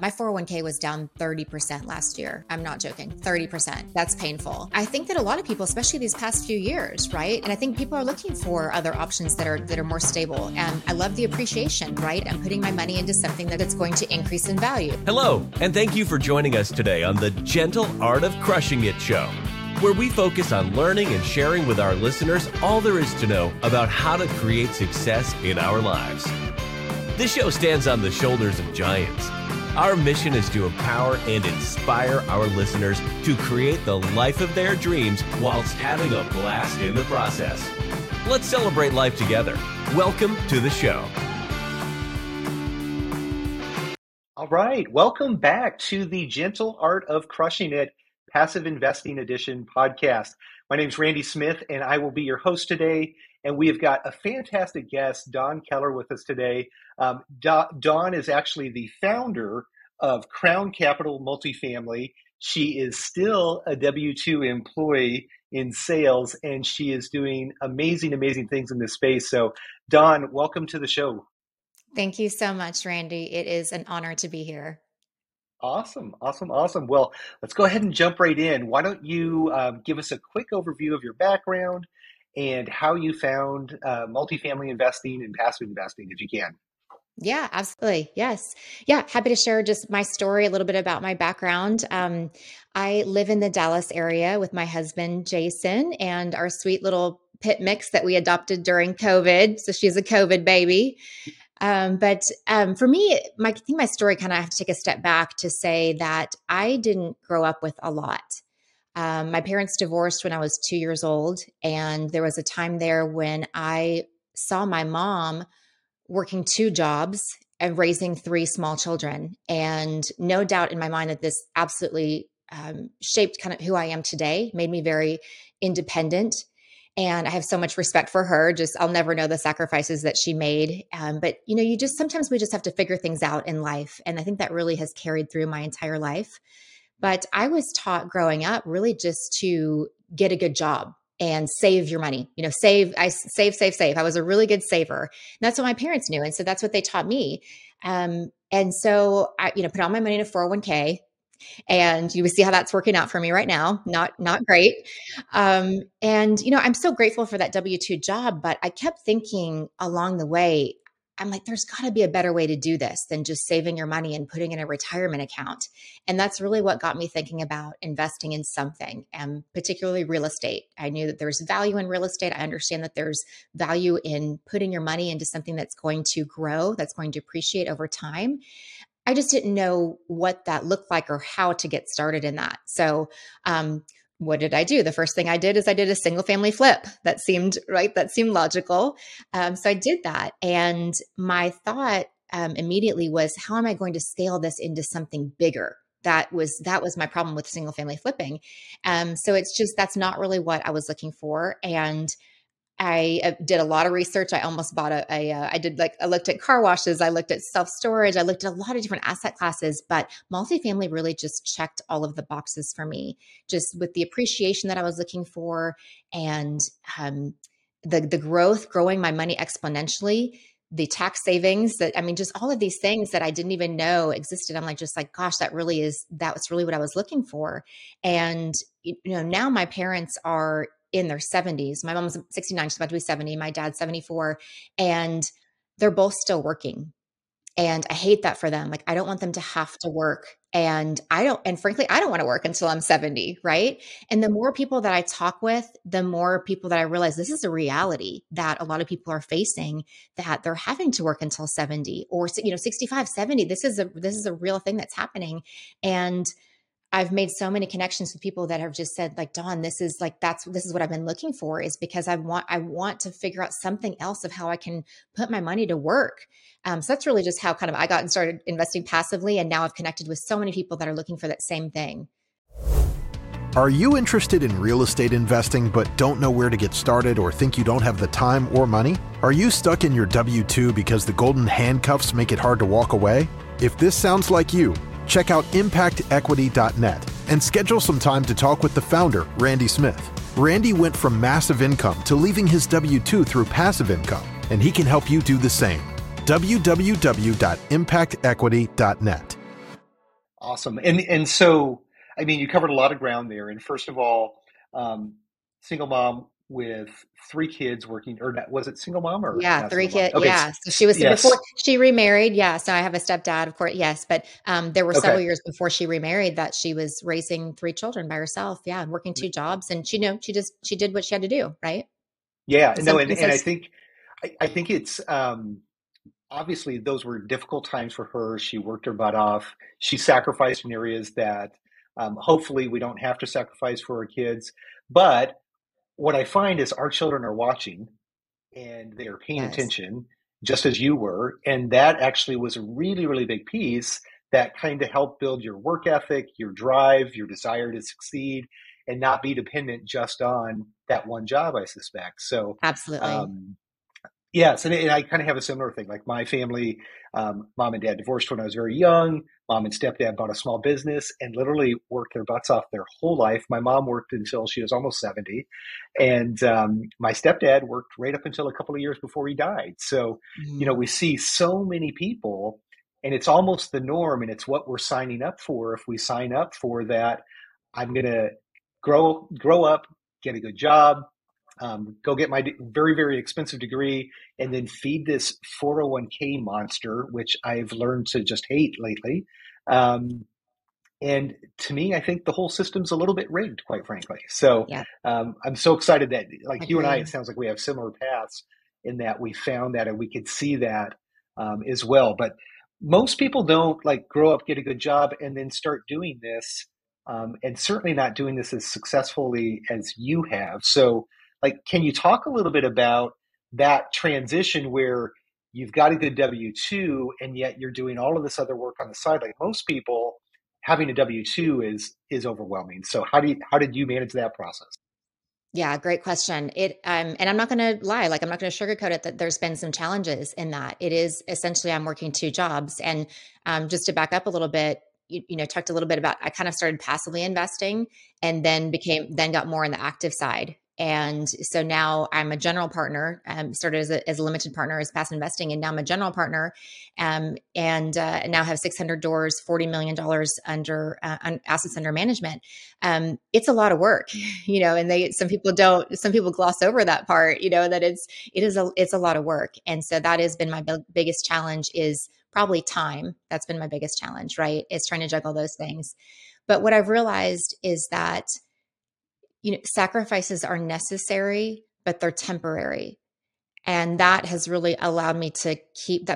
My 401k was down 30% last year. I'm not joking, 30%. That's painful. I think that a lot of people, especially these past few years, right? And I think people are looking for other options that are more stable. And I love the appreciation, right? I'm putting my money into something that it's going to increase in value. Hello, and thank you for joining us today on the Gentle Art of Crushing It show, where we focus on learning and sharing with our listeners all there is to know about how to create success in our lives. This show stands on the shoulders of giants. Our mission is to empower and inspire our listeners to create the life of their dreams whilst having a blast in the process. Let's celebrate life together. Welcome to the show. All right. Welcome back to the Gentle Art of Crushing It Passive Investing Edition podcast. My name is Randy Smith, and I will be your host today. And we have got a fantastic guest, Dawn Keller, with us today. Dawn is actually the founder of Crown Capital Multifamily. She is still a W-2 employee in sales, and she is doing amazing, amazing things in this space. So, Dawn, welcome to the show. Thank you so much, Randy. It is an honor to be here. Awesome, awesome, awesome. Well, let's go ahead and jump right in. Why don't you give us a quick overview of your background and how you found multifamily investing and passive investing, if you can. Yeah, absolutely. Yes. Yeah. Happy to share just my story, a little bit about my background. I live in the Dallas area with my husband, Jason, and our sweet little pit mix that we adopted during COVID. So she's a COVID baby. For me, I think my story kind of, I have to take a step back to say that I didn't grow up with a lot. My parents divorced when I was 2 years old, and there was a time there when I saw my mom working two jobs and raising three small children. And no doubt in my mind that this absolutely shaped kind of who I am today, made me very independent. And I have so much respect for her. Just, I'll never know the sacrifices that she made. But you know, sometimes we just have to figure things out in life. And I think that really has carried through my entire life. But I was taught growing up really just to get a good job and save your money. You know, save. I was a really good saver. And that's what my parents knew. And so that's what they taught me. I put all my money in a 401k, and you see how that's working out for me right now. Not great. I'm so grateful for that W-2 job, but I kept thinking along the way, I'm like, there's got to be a better way to do this than just saving your money and putting in a retirement account. And that's really what got me thinking about investing in something, and particularly real estate. I knew that there's value in real estate. I understand that there's value in putting your money into something that's going to grow, that's going to appreciate over time. I just didn't know what that looked like or how to get started in that. So, what did I do? The first thing I did is I did a single family flip. That seemed right. That seemed logical. So I did that. And my thought immediately was, how am I going to scale this into something bigger? That was my problem with single family flipping. So it's just, that's not really what I was looking for. And I did a lot of research. I almost bought I looked at car washes. I looked at self-storage. I looked at a lot of different asset classes, but multifamily really just checked all of the boxes for me, just with the appreciation that I was looking for and the growth, growing my money exponentially, the tax savings just all of these things that I didn't even know existed. I'm like, gosh, that was really what I was looking for. And, now my parents are in their 70s. My mom's 69, she's about to be 70. My dad's 74, and they're both still working. And I hate that for them. Like, I don't want them to have to work. And frankly, I don't want to work until I'm 70, right? And the more people that I talk with, the more people that I realize this is a reality that a lot of people are facing, that they're having to work until 70 or 65, 70. This is a real thing that's happening. And I've made so many connections with people that have just said, like, Dawn, this is what I've been looking for, is because I want to figure out something else of how I can put my money to work. So that's really just how kind of I got and started investing passively. And now I've connected with so many people that are looking for that same thing. Are you interested in real estate investing, but don't know where to get started, or think you don't have the time or money? Are you stuck in your W-2 because the golden handcuffs make it hard to walk away? If this sounds like you, check out impactequity.net and schedule some time to talk with the founder, Randy Smith. Randy went from massive income to leaving his W-2 through passive income, and he can help you do the same. www.impactequity.net. Awesome. And so, I mean, you covered a lot of ground there. And first of all, single mom with three kids working, or was it single mom or? Yeah, three kids. Okay. Yeah. So she was before she remarried. Yeah. So I have a stepdad, of course. Yes. But there were several years before she remarried that she was raising three children by herself. Yeah. And working two jobs. And she, you know, she did what she had to do. Right. Yeah. No. And I think it's, obviously those were difficult times for her. She worked her butt off. She sacrificed in areas that hopefully we don't have to sacrifice for our kids. But what I find is our children are watching and they're paying attention just as you were. And that actually was a really, really big piece that kind of helped build your work ethic, your drive, your desire to succeed and not be dependent just on that one job, I suspect. So absolutely. Yes. And I kind of have a similar thing. Like my family, mom and dad divorced when I was very young. Mom and stepdad bought a small business and literally worked their butts off their whole life. My mom worked until she was almost 70. And my stepdad worked right up until a couple of years before he died. So, you know, we see so many people and it's almost the norm and it's what we're signing up for. If we sign up for that, I'm going to grow up, get a good job, go get my very, very expensive degree and then feed this 401k monster, which I've learned to just hate lately. And to me, I think the whole system's a little bit rigged, quite frankly. So I'm so excited that like you and I, it sounds like we have similar paths in that we found that and we could see that as well. But most people don't like grow up, get a good job and then start doing this and certainly not doing this as successfully as you have. So like, can you talk a little bit about that transition where you've got a good W-2 and yet you're doing all of this other work on the side? Like most people, having a W-2 is overwhelming. So how did you manage that process? Yeah, great question. And I'm not going to lie, like I'm not going to sugarcoat it that there's been some challenges in that. It is essentially I'm working two jobs. And just to back up a little bit, you know, talked a little bit about, I kind of started passively investing and then got more on the active side. And so now I'm a general partner, started as a limited partner as passive investing, and now I'm a general partner and now have 600 doors, $40 million under assets under management. It's a lot of work, you know, and some people gloss over that part, you know, that it's a lot of work. And so that has been my biggest challenge is probably time. That's been my biggest challenge, right? Is trying to juggle those things. But what I've realized is that, you know, sacrifices are necessary, but they're temporary. And that has really allowed me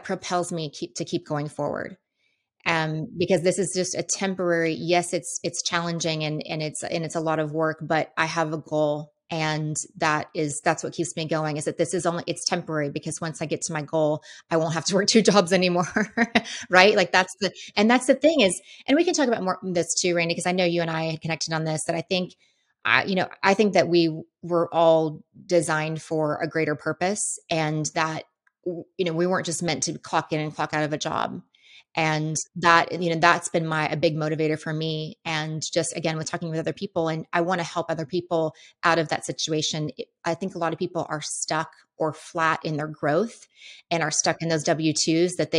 propels me to keep going forward. Because this is just a temporary, yes, it's challenging and it's a lot of work, but I have a goal. And that's what keeps me going is that it's temporary because once I get to my goal, I won't have to work two jobs anymore, right? Like that's the thing is, and we can talk about more this too, Randy, because I know you and I had connected on this that I think that we were all designed for a greater purpose and that, you know, we weren't just meant to clock in and clock out of a job. And that, you know, that's been a big motivator for me. And just, again, with talking with other people, and I want to help other people out of that situation. I think a lot of people are stuck or flat in their growth and are stuck in those W-2s that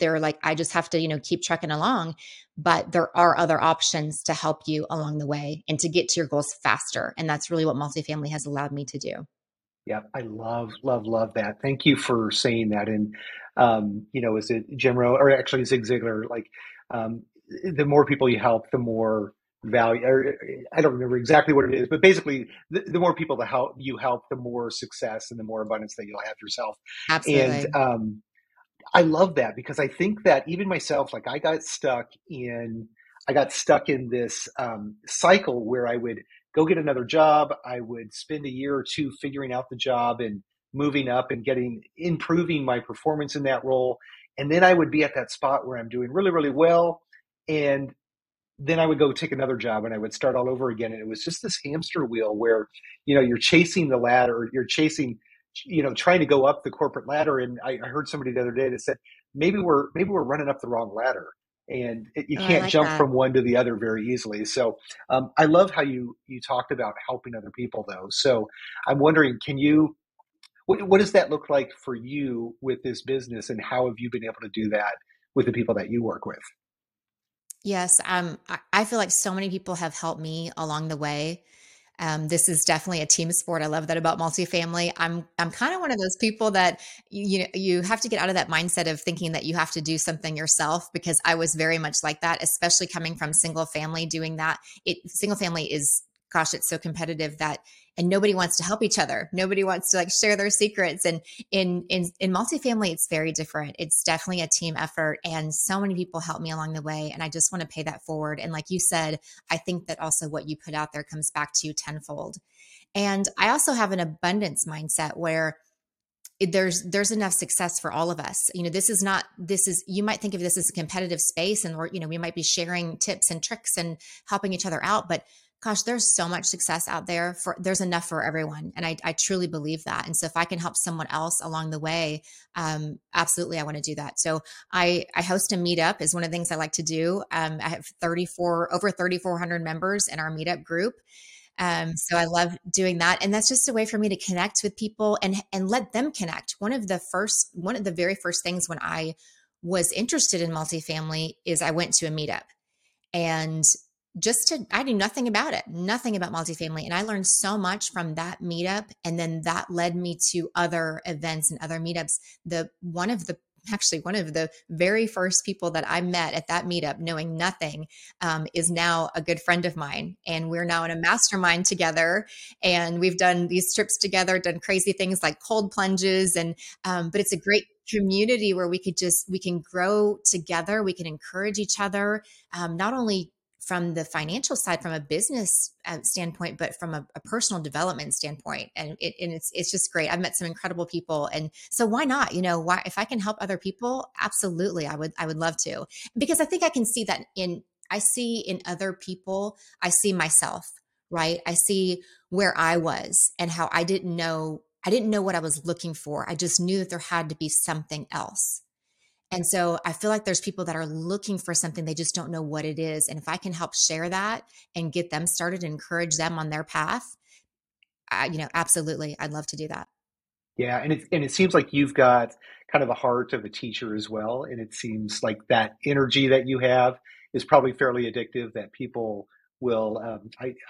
they're like, I just have to, you know, keep trucking along. But there are other options to help you along the way and to get to your goals faster. And that's really what multifamily has allowed me to do. Yeah, I love that. Thank you for saying that. And, you know, is it Jim Rohn or actually Zig Ziglar? Like, the more people you help, the more value. Or, I don't remember exactly what it is, but basically, the more people that you help, the more success and the more abundance that you'll have yourself. Absolutely. And I love that because I think that even myself, like, I got stuck in this cycle where I would go get another job. I would spend a year or two figuring out the job and moving up and improving my performance in that role. And then I would be at that spot where I'm doing really, really well. And then I would go take another job and I would start all over again. And it was just this hamster wheel where, you know, you're chasing the ladder, you know, trying to go up the corporate ladder. And I heard somebody the other day that said, maybe we're running up the wrong ladder. And you can't jump from one to the other very easily. So I love how you talked about helping other people, though. So I'm wondering, what does that look like for you with this business, and how have you been able to do that with the people that you work with? Yes. I feel like so many people have helped me along the way. This is definitely a team sport. I love that about multifamily. I'm kind of one of those people that, you have to get out of that mindset of thinking that you have to do something yourself, because I was very much like that, especially coming from single family, doing that. Single family is, gosh, it's so competitive that, and nobody wants to help each other. Nobody wants to like share their secrets. And in multifamily, it's very different. It's definitely a team effort. And so many people helped me along the way. And I just want to pay that forward. And like you said, I think that also what you put out there comes back to you tenfold. And I also have an abundance mindset where there's enough success for all of us. You might think of this as a competitive space, and we might be sharing tips and tricks and helping each other out, but gosh, there's so much success out there there's enough for everyone. And I truly believe that. And so if I can help someone else along the way, absolutely, I want to do that. So I host a meetup is one of the things I like to do. I have over 3,400 members in our meetup group. So I love doing that. And that's just a way for me to connect with people and let them connect. One of the very first things when I was interested in multifamily is I went to a meetup, and I knew nothing about multifamily. And I learned so much from that meetup. And then that led me to other events and other meetups. One of the very first people that I met at that meetup, knowing nothing, is now a good friend of mine. And we're now in a mastermind together. And we've done these trips together, done crazy things like cold plunges. And, but it's a great community where we can grow together. We can encourage each other, not only from the financial side, from a business standpoint, but from a personal development standpoint. And it's just great. I've met some incredible people. And so why not? If I can help other people, absolutely, I would love to, because I think I can see that in other people, I see myself, right? I see where I was and how I didn't know what I was looking for. I just knew that there had to be something else. And so I feel like there's people that are looking for something. They just don't know what it is. And if I can help share that and get them started, encourage them on their path, absolutely, I'd love to do that. Yeah. And it seems like you've got kind of the heart of a teacher as well. And it seems like that energy that you have is probably fairly addictive, that people will,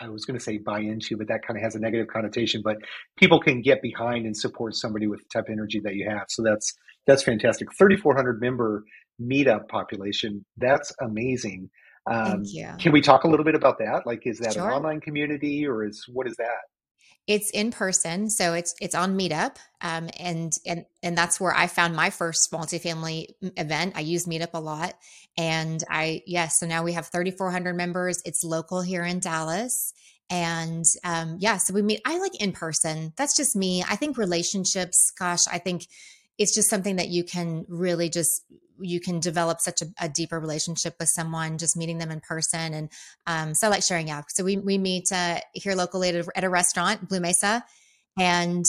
I was going to say buy into, but that kind of has a negative connotation, but people can get behind and support somebody with the type of energy that you have. So that's fantastic. 3,400 member meetup population. That's amazing. Thank you. Can we talk a little bit about that? Like, is that Sure. an online community, or what is that? It's in person. So it's on Meetup. And that's where I found my first multifamily event. I use Meetup a lot. And so now we have 3,400 members. It's local here in Dallas. And, so we meet, I like in person. That's just me. I think relationships, gosh, I think it's just something that you can really you can develop such a deeper relationship with someone, just meeting them in person. And so I like sharing out. So we meet here locally at a restaurant, Blue Mesa. And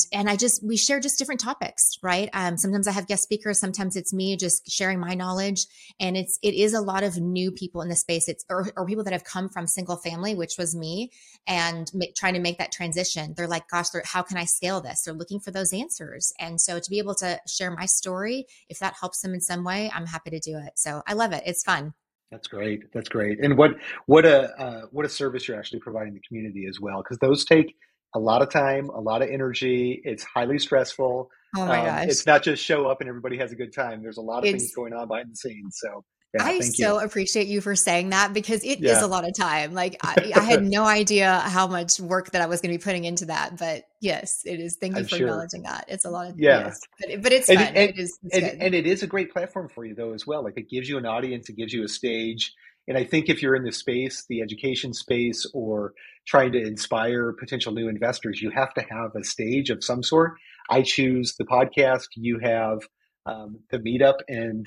we share just different topics, right? Sometimes I have guest speakers, sometimes it's me just sharing my knowledge. And it is a lot of new people in the space. Or people that have come from single family, which was me, and trying to make that transition. They're like, gosh, how can I scale this? They're looking for those answers. And so to be able to share my story, if that helps them in some way, I'm happy to do it. So I love it. It's fun. That's great. That's great. And what a service you're actually providing the community as well, because those take a lot of time, a lot of energy. It's highly stressful. Oh my gosh. It's not just show up and everybody has a good time. There's a lot of things going on behind the scenes. So yeah, I so appreciate you for saying that, because it is a lot of time. Like I had no idea how much work that I was going to be putting into that, but yes, it is. Thank you for acknowledging that. It's a lot of yes, but it's fun. And it is a great platform for you though, as well. Like it gives you an audience, it gives you a stage. And I think if you're in the space, the education space, or trying to inspire potential new investors, you have to have a stage of some sort. I choose the podcast, you have the meetup, and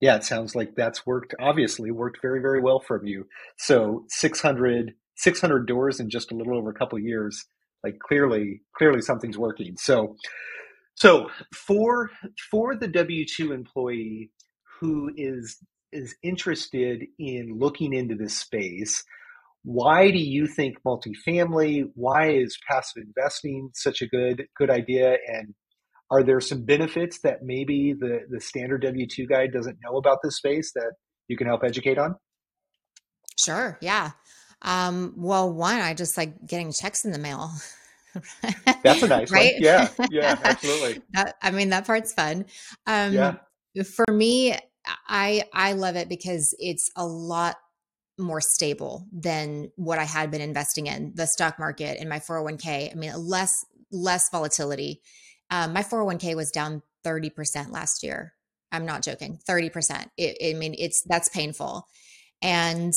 it sounds like that's obviously worked very, very well for you. So 600 doors in just a little over a couple of years, like clearly something's working. So for the W-2 employee who is interested in looking into this space, why do you think multifamily? Why is passive investing such a good idea? And are there some benefits that maybe the standard W-2 guy doesn't know about this space that you can help educate on? Sure. Yeah. Well, one, I just like getting checks in the mail. That's a nice right? one. Yeah. Yeah, absolutely. I mean, that part's fun. For me, I love it because it's a lot more stable than what I had been investing in the stock market and my 401k. I mean, less volatility. My 401k was down 30% last year. I'm not joking. 30%. I mean, that's painful. And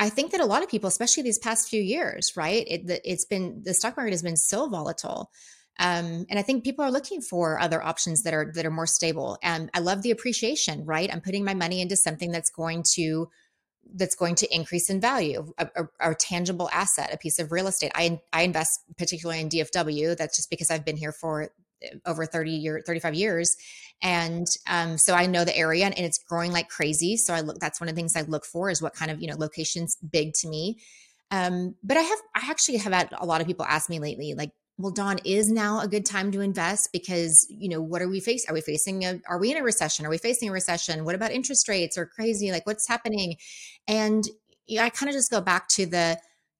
I think that a lot of people, especially these past few years, right? The stock market has been so volatile. And I think people are looking for other options that are more stable. And I love the appreciation, right? I'm putting my money into something that's going to increase in value, a tangible asset, a piece of real estate. I invest particularly in DFW. That's just because I've been here for over 35 years. And so I know the area and it's growing like crazy. So that's one of the things I look for is what kind of, location's big to me. But I actually have had a lot of people ask me lately, like, well, Dawn, is now a good time to invest? Because, what are we facing? Are we in a recession? Are we facing a recession? What about interest rates are crazy? Like, what's happening? And I kind of just go back to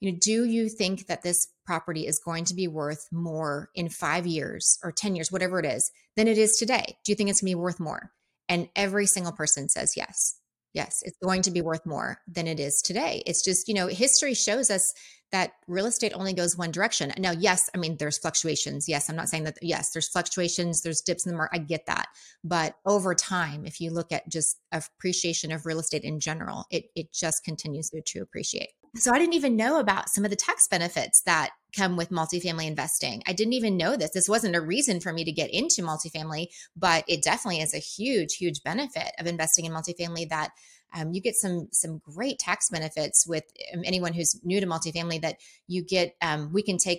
do you think that this property is going to be worth more in 5 years or 10 years, whatever it is, than it is today? Do you think it's going to be worth more? And every single person says yes. Yes, it's going to be worth more than it is today. It's just, history shows us that real estate only goes one direction. Now, yes, I mean, there's fluctuations. Yes, I'm not saying that. Yes, there's fluctuations. There's dips in the market. I get that. But over time, if you look at just appreciation of real estate in general, it just continues to appreciate. So I didn't even know about some of the tax benefits that come with multifamily investing. I didn't even know this. This wasn't a reason for me to get into multifamily, but it definitely is a huge, huge benefit of investing in multifamily that you get some great tax benefits with anyone who's new to multifamily that you get.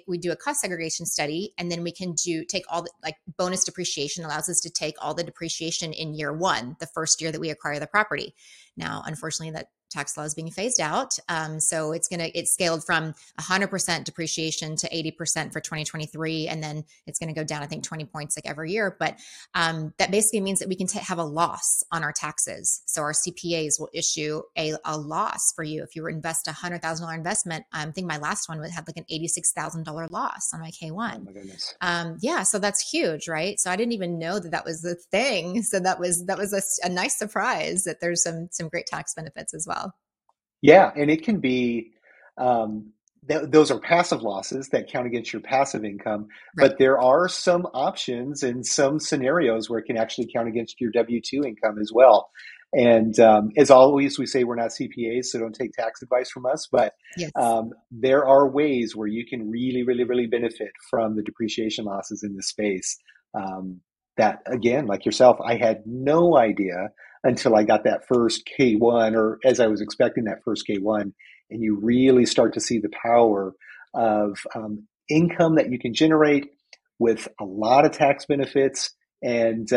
We do a cost segregation study, and then we can take all the bonus depreciation allows us to take all the depreciation in year one, the first year that we acquire the property. Now, unfortunately, that tax law is being phased out. So it's scaled from 100% depreciation to 80% for 2023. And then it's going to go down, I think 20 points every year. But that basically means that we can have a loss on our taxes. So our CPAs will issue a loss for you. If you were invest $100,000 investment, I think my last one had an $86,000 loss on my K1. Oh my goodness. So that's huge, right? So I didn't even know that was the thing. So that was a nice surprise that there's some great tax benefits as well. Yeah. And it can be, those are passive losses that count against your passive income, right. But there are some options and some scenarios where it can actually count against your W-2 income as well. And as always, we say we're not CPAs, so don't take tax advice from us, but yes. There are ways where you can really, really, really benefit from the depreciation losses in this space. That again, like yourself, I had no idea until I got that first K1, or as I was expecting that first K1, and you really start to see the power of income that you can generate with a lot of tax benefits. And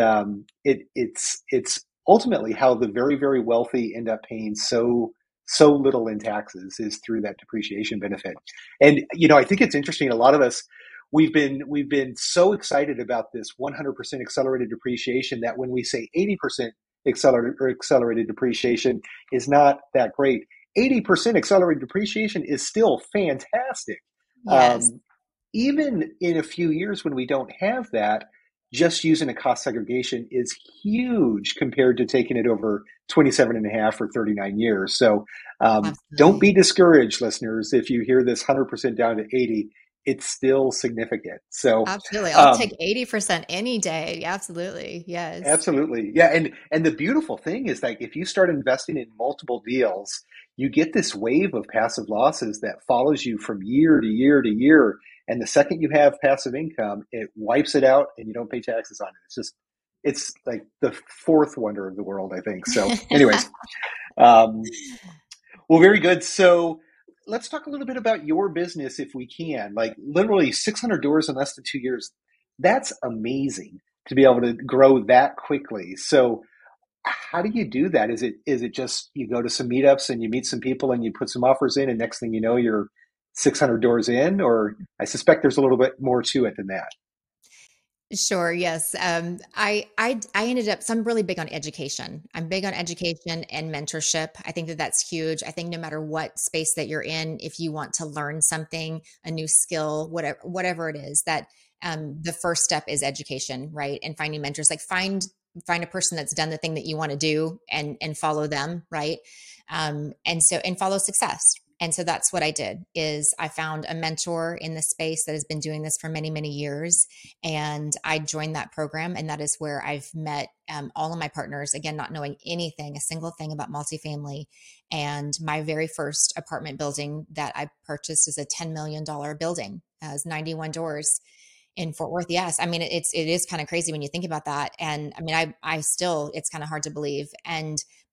it's ultimately how the very, very wealthy end up paying so little in taxes is through that depreciation benefit. And, I think it's interesting. A lot of us, we've been so excited about this 100% accelerated depreciation that when we say 80%, accelerated depreciation is not that great. 80% accelerated depreciation is still fantastic. Yes. Even in a few years when we don't have that, just using a cost segregation is huge compared to taking it over 27 and a half or 39 years. So don't be discouraged, listeners, if you hear this 100% down to 80. It's still significant. So absolutely. I'll take 80% any day. Absolutely. Yes. Absolutely. Yeah. And the beautiful thing is if you start investing in multiple deals, you get this wave of passive losses that follows you from year to year to year. And the second you have passive income, it wipes it out and you don't pay taxes on it. It's like the fourth wonder of the world, I think. So anyways, well, very good. So let's talk a little bit about your business if we can. Literally 600 doors in less than 2 years. That's amazing to be able to grow that quickly. So how do you do that? Is it just you go to some meetups and you meet some people and you put some offers in and next thing you know, you're 600 doors in? Or I suspect there's a little bit more to it than that. Sure. Yes. I ended up, so I'm really big on education. I'm big on education and mentorship. I think that that's huge. I think no matter what space that you're in, if you want to learn something, a new skill, whatever it is, that the first step is education, right? And finding mentors, like find a person that's done the thing that you want to do and follow them. Right. And follow success. And so that's what I did, is I found a mentor in the space that has been doing this for many, many years. And I joined that program. And that is where I've met all of my partners, again, not knowing anything, a single thing about multifamily. And my very first apartment building that I purchased is a $10 million building. It has 91 doors in Fort Worth. Yes. I mean, it is kind of crazy when you think about that. And I mean, I still, it's kind of hard to believe.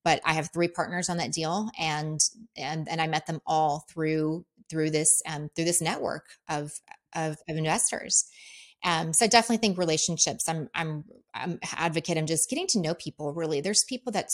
But I have three partners on that deal, and I met them all through this network of investors. So I definitely think relationships. I'm an advocate. I'm just getting to know people. Really, there's people that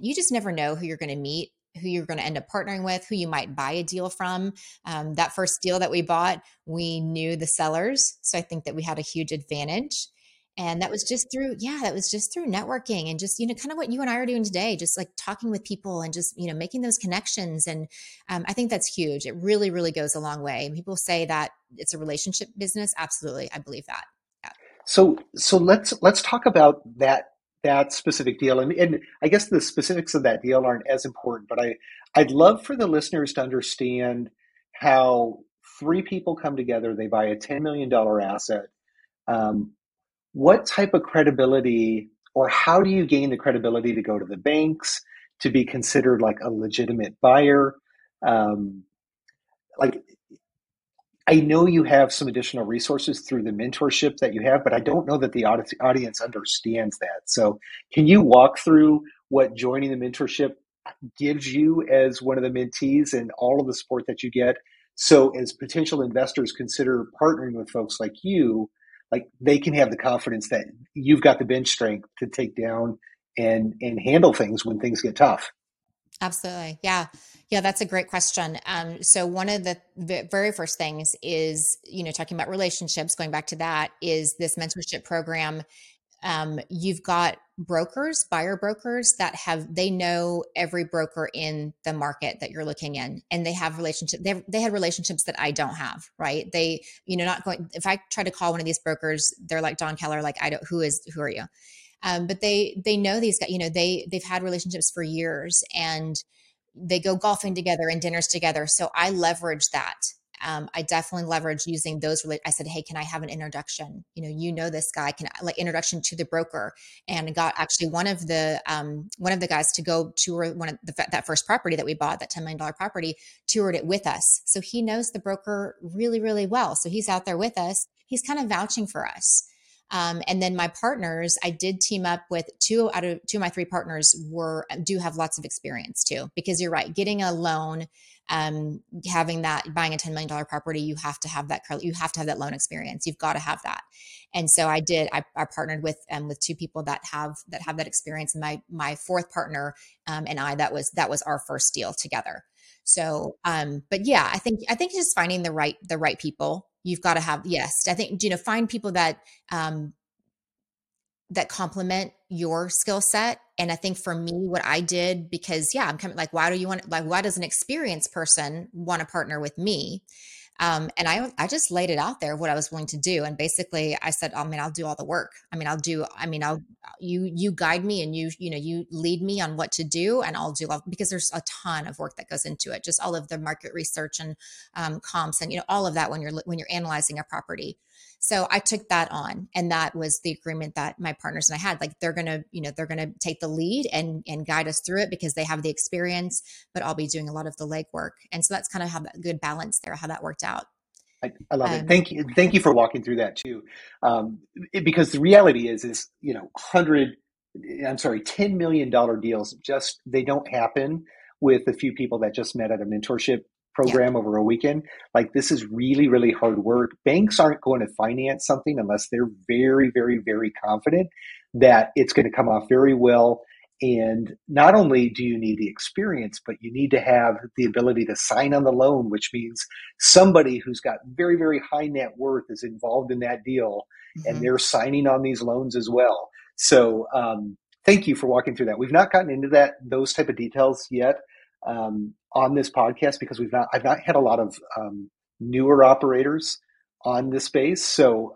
you just never know who you're going to meet, who you're going to end up partnering with, who you might buy a deal from. That first deal that we bought, we knew the sellers, so I think that we had a huge advantage. And that was just through networking and just, kind of what you and I are doing today, just like talking with people and just, making those connections. And I think that's huge. It really, really goes a long way. And people say that it's a relationship business. Absolutely. I believe that. Yeah. So let's talk about that specific deal. And I guess the specifics of that deal aren't as important, but I'd love for the listeners to understand how three people come together. They buy a $10 million asset. What type of credibility, or how do you gain the credibility to go to the banks, to be considered like a legitimate buyer? I know you have some additional resources through the mentorship that you have, but I don't know that the audience understands that. So can you walk through what joining the mentorship gives you as one of the mentees and all of the support that you get? So as potential investors consider partnering with folks like you, like they can have the confidence that you've got the bench strength to take down and handle things when things get tough. Absolutely. Yeah. Yeah. That's a great question. So one of the very first things is, talking about relationships, going back to that, is this mentorship program. You've got brokers, buyer brokers they know every broker in the market that you're looking in, and they have relationships. They had relationships that I don't have, right? If I try to call one of these brokers, they're like, Dawn Keller, like, who are you? But they know these guys, they've had relationships for years, and they go golfing together and dinners together. So I leverage that. I definitely leverage using those. I said, "Hey, can I have an introduction? You know this guy. Can I, like, introduction to the broker?" And I got actually one of the guys to go tour that first property that we bought, that $10 million property, toured it with us. So he knows the broker really, really well. So he's out there with us. He's kind of vouching for us. And then my partners, I did team up with two of my three partners do have lots of experience too, because you're right, getting a loan, buying a $10 million property, you have to have that loan experience. You've got to have that. And so I did, I partnered with two people that have that experience. And my fourth partner, and I, that was our first deal together. So, but yeah, I think just finding the right people. You've got to have, find people that complement your skill set. And I think for me, what I did, because I'm coming, like, why does an experienced person want to partner with me? And I just laid it out there, what I was willing to do. And basically I said, I'll do all the work. You guide me, and you lead me on what to do, and I'll do, because there's a ton of work that goes into it. Just all of the market research and, comps and, all of that when you're analyzing a property. So I took that on, and that was the agreement that my partners and I had, like, they're going to take the lead and guide us through it because they have the experience, but I'll be doing a lot of the legwork. And so that's kind of how that good balance there, how that worked out. I love it. Thank you. Thank you for walking through that too. Because the reality is, $10 million deals, just, they don't happen with a few people that just met at a mentorship program over a weekend. Like, this is really, really hard work. Banks aren't going to finance something unless they're very, very, very confident that it's going to come off very well. And not only do you need the experience, but you need to have the ability to sign on the loan, which means somebody who's got very, very high net worth is involved in that deal, mm-hmm. and they're signing on these loans as well. So thank you for walking through that. We've not gotten into those type of details yet on this podcast because I've not had a lot of newer operators on this space. So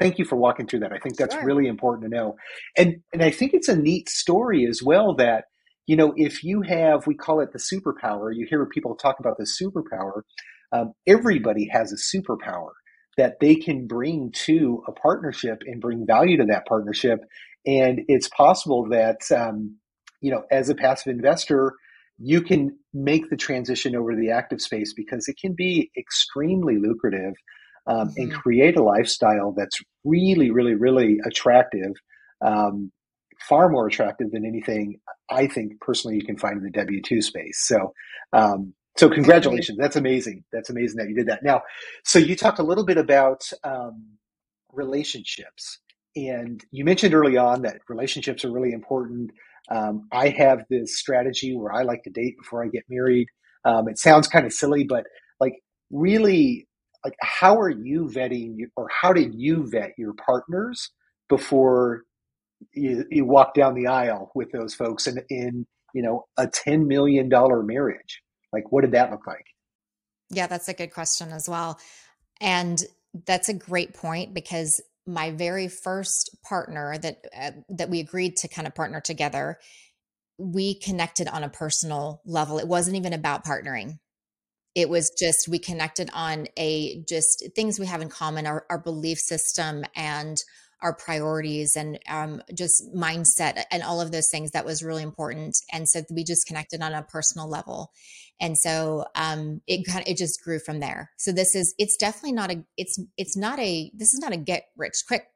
thank you for walking through that. I think that's really important to know. And I think it's a neat story as well that, you know, if you have, we call it the superpower, you hear people talk about the superpower, everybody has a superpower that they can bring to a partnership and bring value to that partnership. And it's possible that, you know, as a passive investor, you can make the transition over to the active space because it can be extremely lucrative. Mm-hmm. And create a lifestyle that's really, really, really attractive, far more attractive than anything I think personally you can find in the W-2 space. So, so congratulations. That's amazing. That's amazing that you did that. Now, so you talked a little bit about relationships, and you mentioned early on that relationships are really important. I have this strategy where I like to date before I get married. It sounds kind of silly, but like how are you vetting or how did you vet your partners before you walk down the aisle with those folks in you know, a $10 million marriage? Like, what did that look like? Yeah, that's a good question as well. And that's a great point because my very first partner that we agreed to kind of partner together, we connected on a personal level. It wasn't even about partnering. It was just, we connected on just things we have in common, our belief system and our priorities and just mindset and all of those things that was really important. And so we just connected on a personal level. And so it just grew from there. So this is not a get rich quick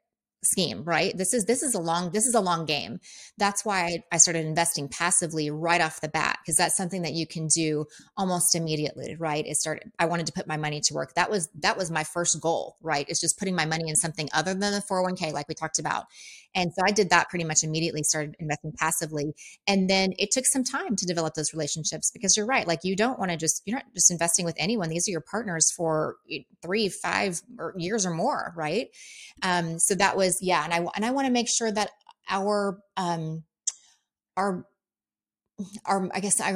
scheme, right? This is a long game. That's why I started investing passively right off the bat, because that's something that you can do almost immediately, right? I wanted to put my money to work. That was my first goal, right? It's just putting my money in something other than the 401k, like we talked about. And so I did that pretty much immediately, started investing passively. And then it took some time to develop those relationships because you're right. Like you're not just investing with anyone. These are your partners for 3, 5 years or more. Right. So that was, yeah. And I want to make sure that our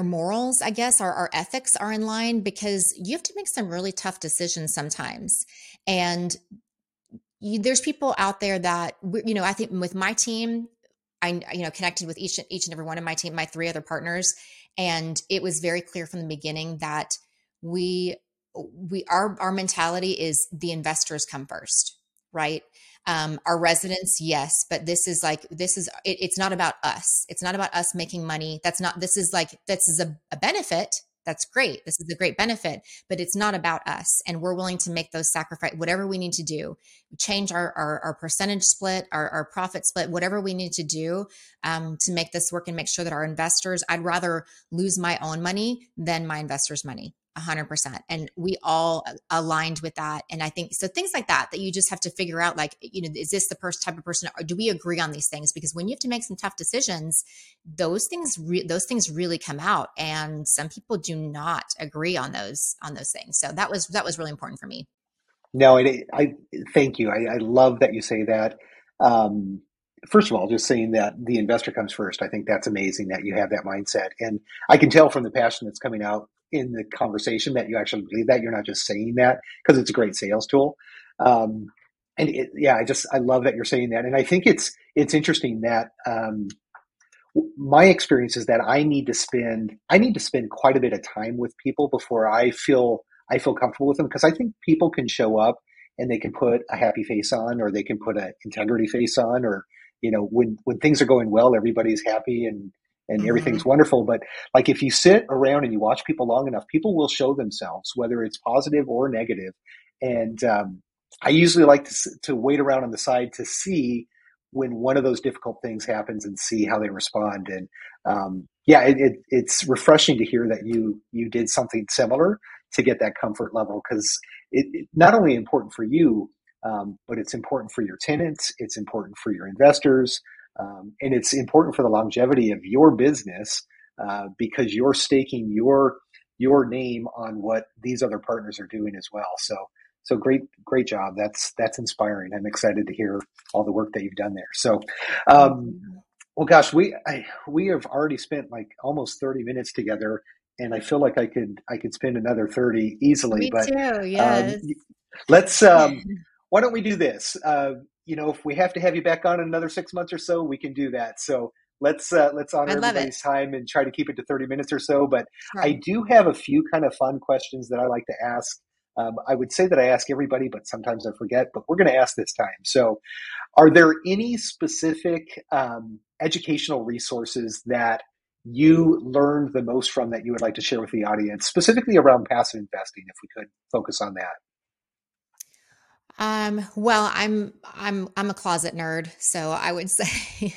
morals, our ethics are in line, because you have to make some really tough decisions sometimes. And there's people out there that, you know, I think with my team, I connected with each and every one of my team, my 3 other partners. And it was very clear from the beginning that our mentality is the investors come first, right? Our residents, yes, but it's not about us. It's not about us making money. This is a benefit. That's great. This is a great benefit, but it's not about us. And we're willing to make those sacrifices, whatever we need to do, change our percentage split, our profit split, whatever we need to do to make this work and make sure that our investors, I'd rather lose my own money than my investors' money, 100%. And we all aligned with that. And I think, so things like that you just have to figure out, like, you know, is this the first type of person, or do we agree on these things? Because when you have to make some tough decisions, those things really come out, and some people do not agree on those things. So that was really important for me. No, I thank you. I love that you say that. First of all, just saying that the investor comes first. I think that's amazing that you have that mindset. And I can tell from the passion that's coming out in the conversation that you actually believe that. You're not just saying that because it's a great sales tool. I love that you're saying that. And I think it's interesting that my experience is that I need to spend quite a bit of time with people before I feel comfortable with them, because I think people can show up and they can put a happy face on, or they can put an integrity face on, or, you know, when things are going well, everybody's happy and mm-hmm. everything's wonderful. But like, if you sit around and you watch people long enough, people will show themselves, whether it's positive or negative. And I usually like to wait around on the side to see when one of those difficult things happens and see how they respond. And it's refreshing to hear that you did something similar to get that comfort level, because it's not only important for you, but it's important for your tenants. It's important for your investors. And it's important for the longevity of your business because you're staking your name on what these other partners are doing as well. So great job. That's inspiring. I'm excited to hear all the work that you've done there. So, well, gosh, we have already spent like almost 30 minutes together, and I feel like I could spend another 30 easily. Me but too, yes. Let's. Why don't we do this? If we have to have you back on in another 6 months or so, we can do that. So let's honor everybody's time and try to keep it to 30 minutes or so. But right. I do have a few kind of fun questions that I like to ask. I would say that I ask everybody, but sometimes I forget, but we're going to ask this time. So are there any specific educational resources that you learned the most from that you would like to share with the audience, specifically around passive investing, if we could focus on that? Well, I'm a closet nerd, so I would say,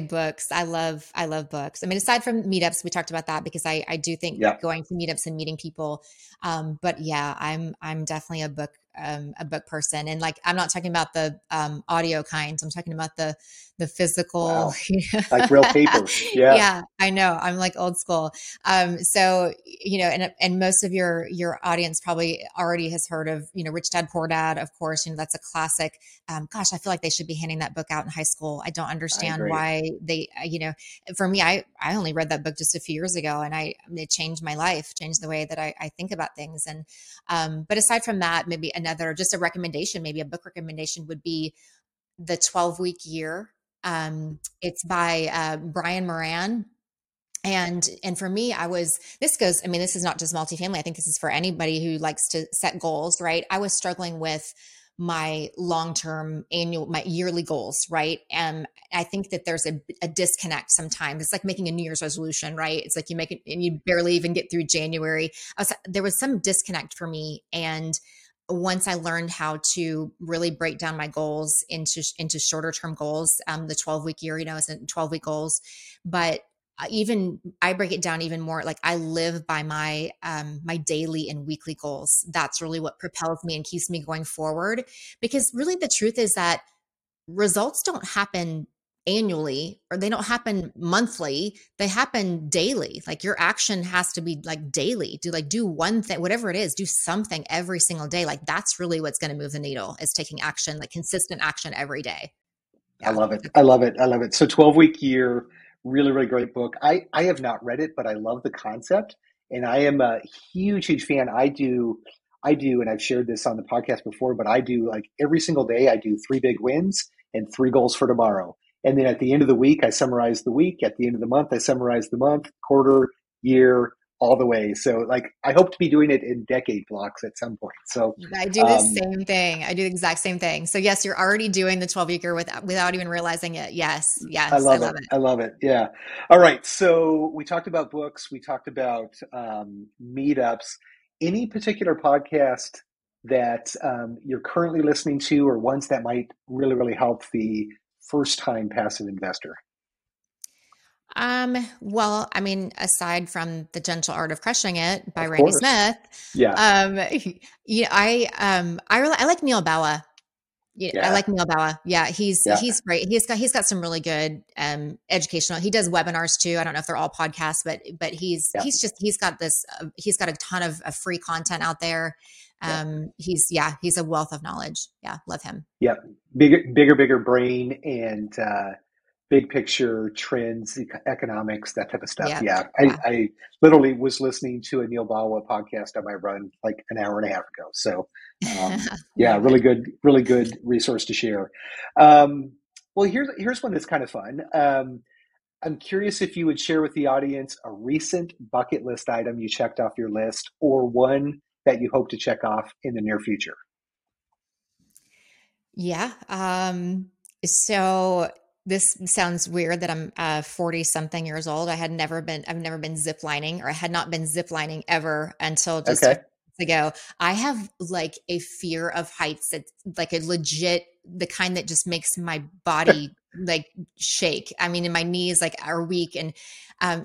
books. I love books. I mean, aside from meetups, we talked about that because I do think going to meetups and meeting people. But yeah, I'm definitely a book person. And like, I'm not talking about the, audio kinds. I'm talking about the physical, wow. Like real paper. Yeah. Yeah, I know. I'm like old school. So, and most of your audience probably already has heard of, Rich Dad, Poor Dad, of course, that's a classic. Gosh, I feel like they should be handing that book out in high school. I don't understand why they, for me, I only read that book just a few years ago, and it changed my life, changed the way that I think about things. And, but aside from that, maybe a book recommendation would be The 12-Week Year. It's by Brian Moran. And for me, this is not just multifamily. I think this is for anybody who likes to set goals, right? I was struggling with my long-term my yearly goals. Right. And I think that there's a disconnect sometimes. It's like making a New Year's resolution, right? It's like you make it and you barely even get through January. There was some disconnect for me. And once I learned how to really break down my goals into shorter term goals, the 12-week year, isn't 12-week goals, but even I break it down even more. Like I live by my my daily and weekly goals. That's really what propels me and keeps me going forward. Because really, the truth is that results don't happen annually, or they don't happen monthly. They happen daily. Like your action has to be like daily. Do one thing, whatever it is, do something every single day. Like that's really what's going to move the needle, is taking action, like consistent action every day. Yeah. I love it. So 12-week year. Really, really great book. I have not read it, but I love the concept, and I am a huge fan. I do, and I've shared this on the podcast before, but I do like every single day. I do 3 big wins and 3 goals for tomorrow, and then at the end of the week, I summarize the week. At the end of the month, I summarize the month, quarter, year, all the way. So, like, I hope to be doing it in decade blocks at some point. So I do the same thing. I do the exact same thing. So yes, you're already doing the 12-week year without even realizing it. Yes. I love it. I love it. Yeah. All right. So we talked about books. We talked about meetups. Any particular podcast that you're currently listening to, or ones that might really, really help the first-time passive investor? Well, I mean, aside from The Gentle Art of Crushing It by Randy Smith, I like Neil Bawa. Yeah. I like Neil Bawa. Yeah. He's great. He's got some really good, educational, he does webinars too. I don't know if they're all podcasts, but he's got a ton of free content out there. He's a wealth of knowledge. Yeah. Love him. Yeah. Bigger brain and, big picture trends, economics, that type of stuff. Yep. Yeah. I literally was listening to a Neil Bawa podcast on my run like an hour and a half ago. So really good resource to share. Well, here's one that's kind of fun. I'm curious if you would share with the audience a recent bucket list item you checked off your list, or one that you hope to check off in the near future. Yeah. So this sounds weird that I'm 40 something years old. I've never been zip lining, or I had not been zip lining ever until just a few months ago. I have like a fear of heights that's like a legit, the kind that just makes my body like shake. I mean, and my knees like are weak. And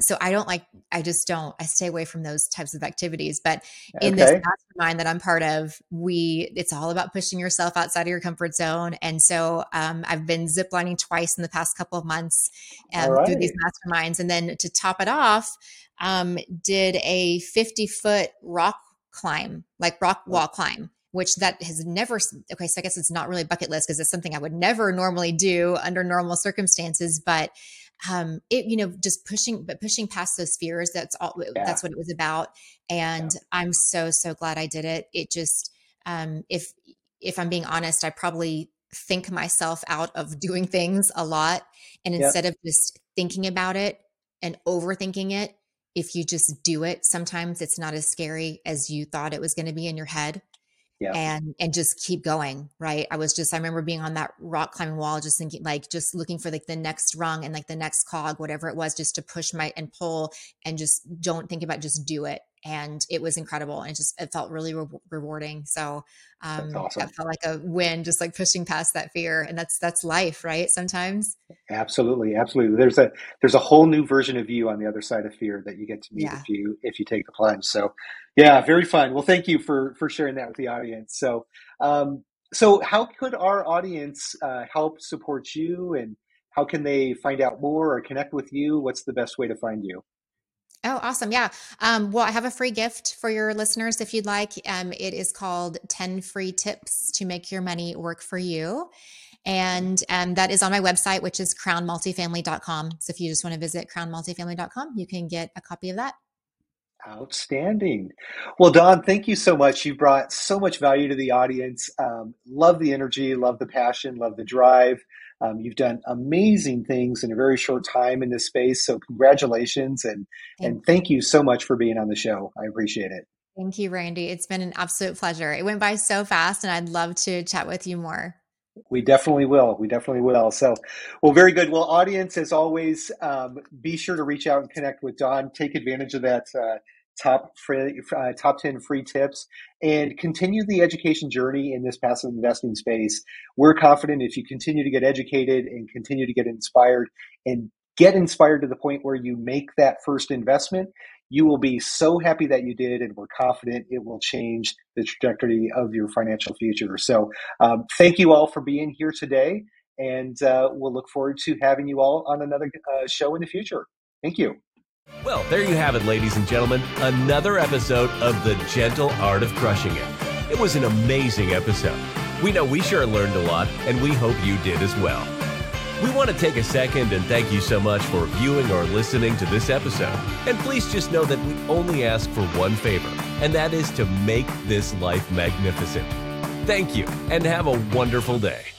so I don't like, I stay away from those types of activities. But in this mastermind that I'm part of, it's all about pushing yourself outside of your comfort zone. And so I've been ziplining twice in the past couple of months through these masterminds. And then to top it off, did a 50-foot rock wall climb, which that has never, okay, so I guess it's not really bucket list because it's something I would never normally do under normal circumstances, but just pushing past those fears, that's what it was about. And I'm so, so glad I did it. It just, if I'm being honest, I probably think myself out of doing things a lot. And instead of just thinking about it and overthinking it, if you just do it, sometimes it's not as scary as you thought it was going to be in your head. And just keep going. Right. I remember being on that rock climbing wall, just thinking just looking for the next rung and the next cog, whatever it was, just to push and pull and just don't think about it, just do it. And it was incredible. And it felt really rewarding. So awesome. I felt like a win, just like pushing past that fear. And that's life, right? Sometimes. Absolutely. Absolutely. There's a whole new version of you on the other side of fear that you get to meet if you take the plunge. So very fun. Well, thank you for sharing that with the audience. So, so how could our audience help support you, and how can they find out more or connect with you? What's the best way to find you? Oh, awesome. Yeah. Well, I have a free gift for your listeners if you'd like. It is called 10 Free Tips to Make Your Money Work for You. And that is on my website, which is crownmultifamily.com. So if you just want to visit crownmultifamily.com, you can get a copy of that. Outstanding. Well, Dawn, thank you so much. You brought so much value to the audience. Love the energy, love the passion, love the drive. You've done amazing things in a very short time in this space. So congratulations. And thank you so much for being on the show. I appreciate it. Thank you, Randy. It's been an absolute pleasure. It went by so fast, and I'd love to chat with you more. We definitely will. So, very good. Well, audience, as always, be sure to reach out and connect with Dawn. Take advantage of that top 10 free tips, and continue the education journey in this passive investing space. We're confident if you continue to get educated and continue to get inspired and get inspired to the point where you make that first investment, you will be so happy that you did, and we're confident it will change the trajectory of your financial future. So thank you all for being here today, and we'll look forward to having you all on another show in the future. Thank you. Well, there you have it, ladies and gentlemen, another episode of The Gentle Art of Crushing It. It was an amazing episode. We know we sure learned a lot, and we hope you did as well. We want to take a second and thank you so much for viewing or listening to this episode. And please just know that we only ask for one favor, and that is to make this life magnificent. Thank you, and have a wonderful day.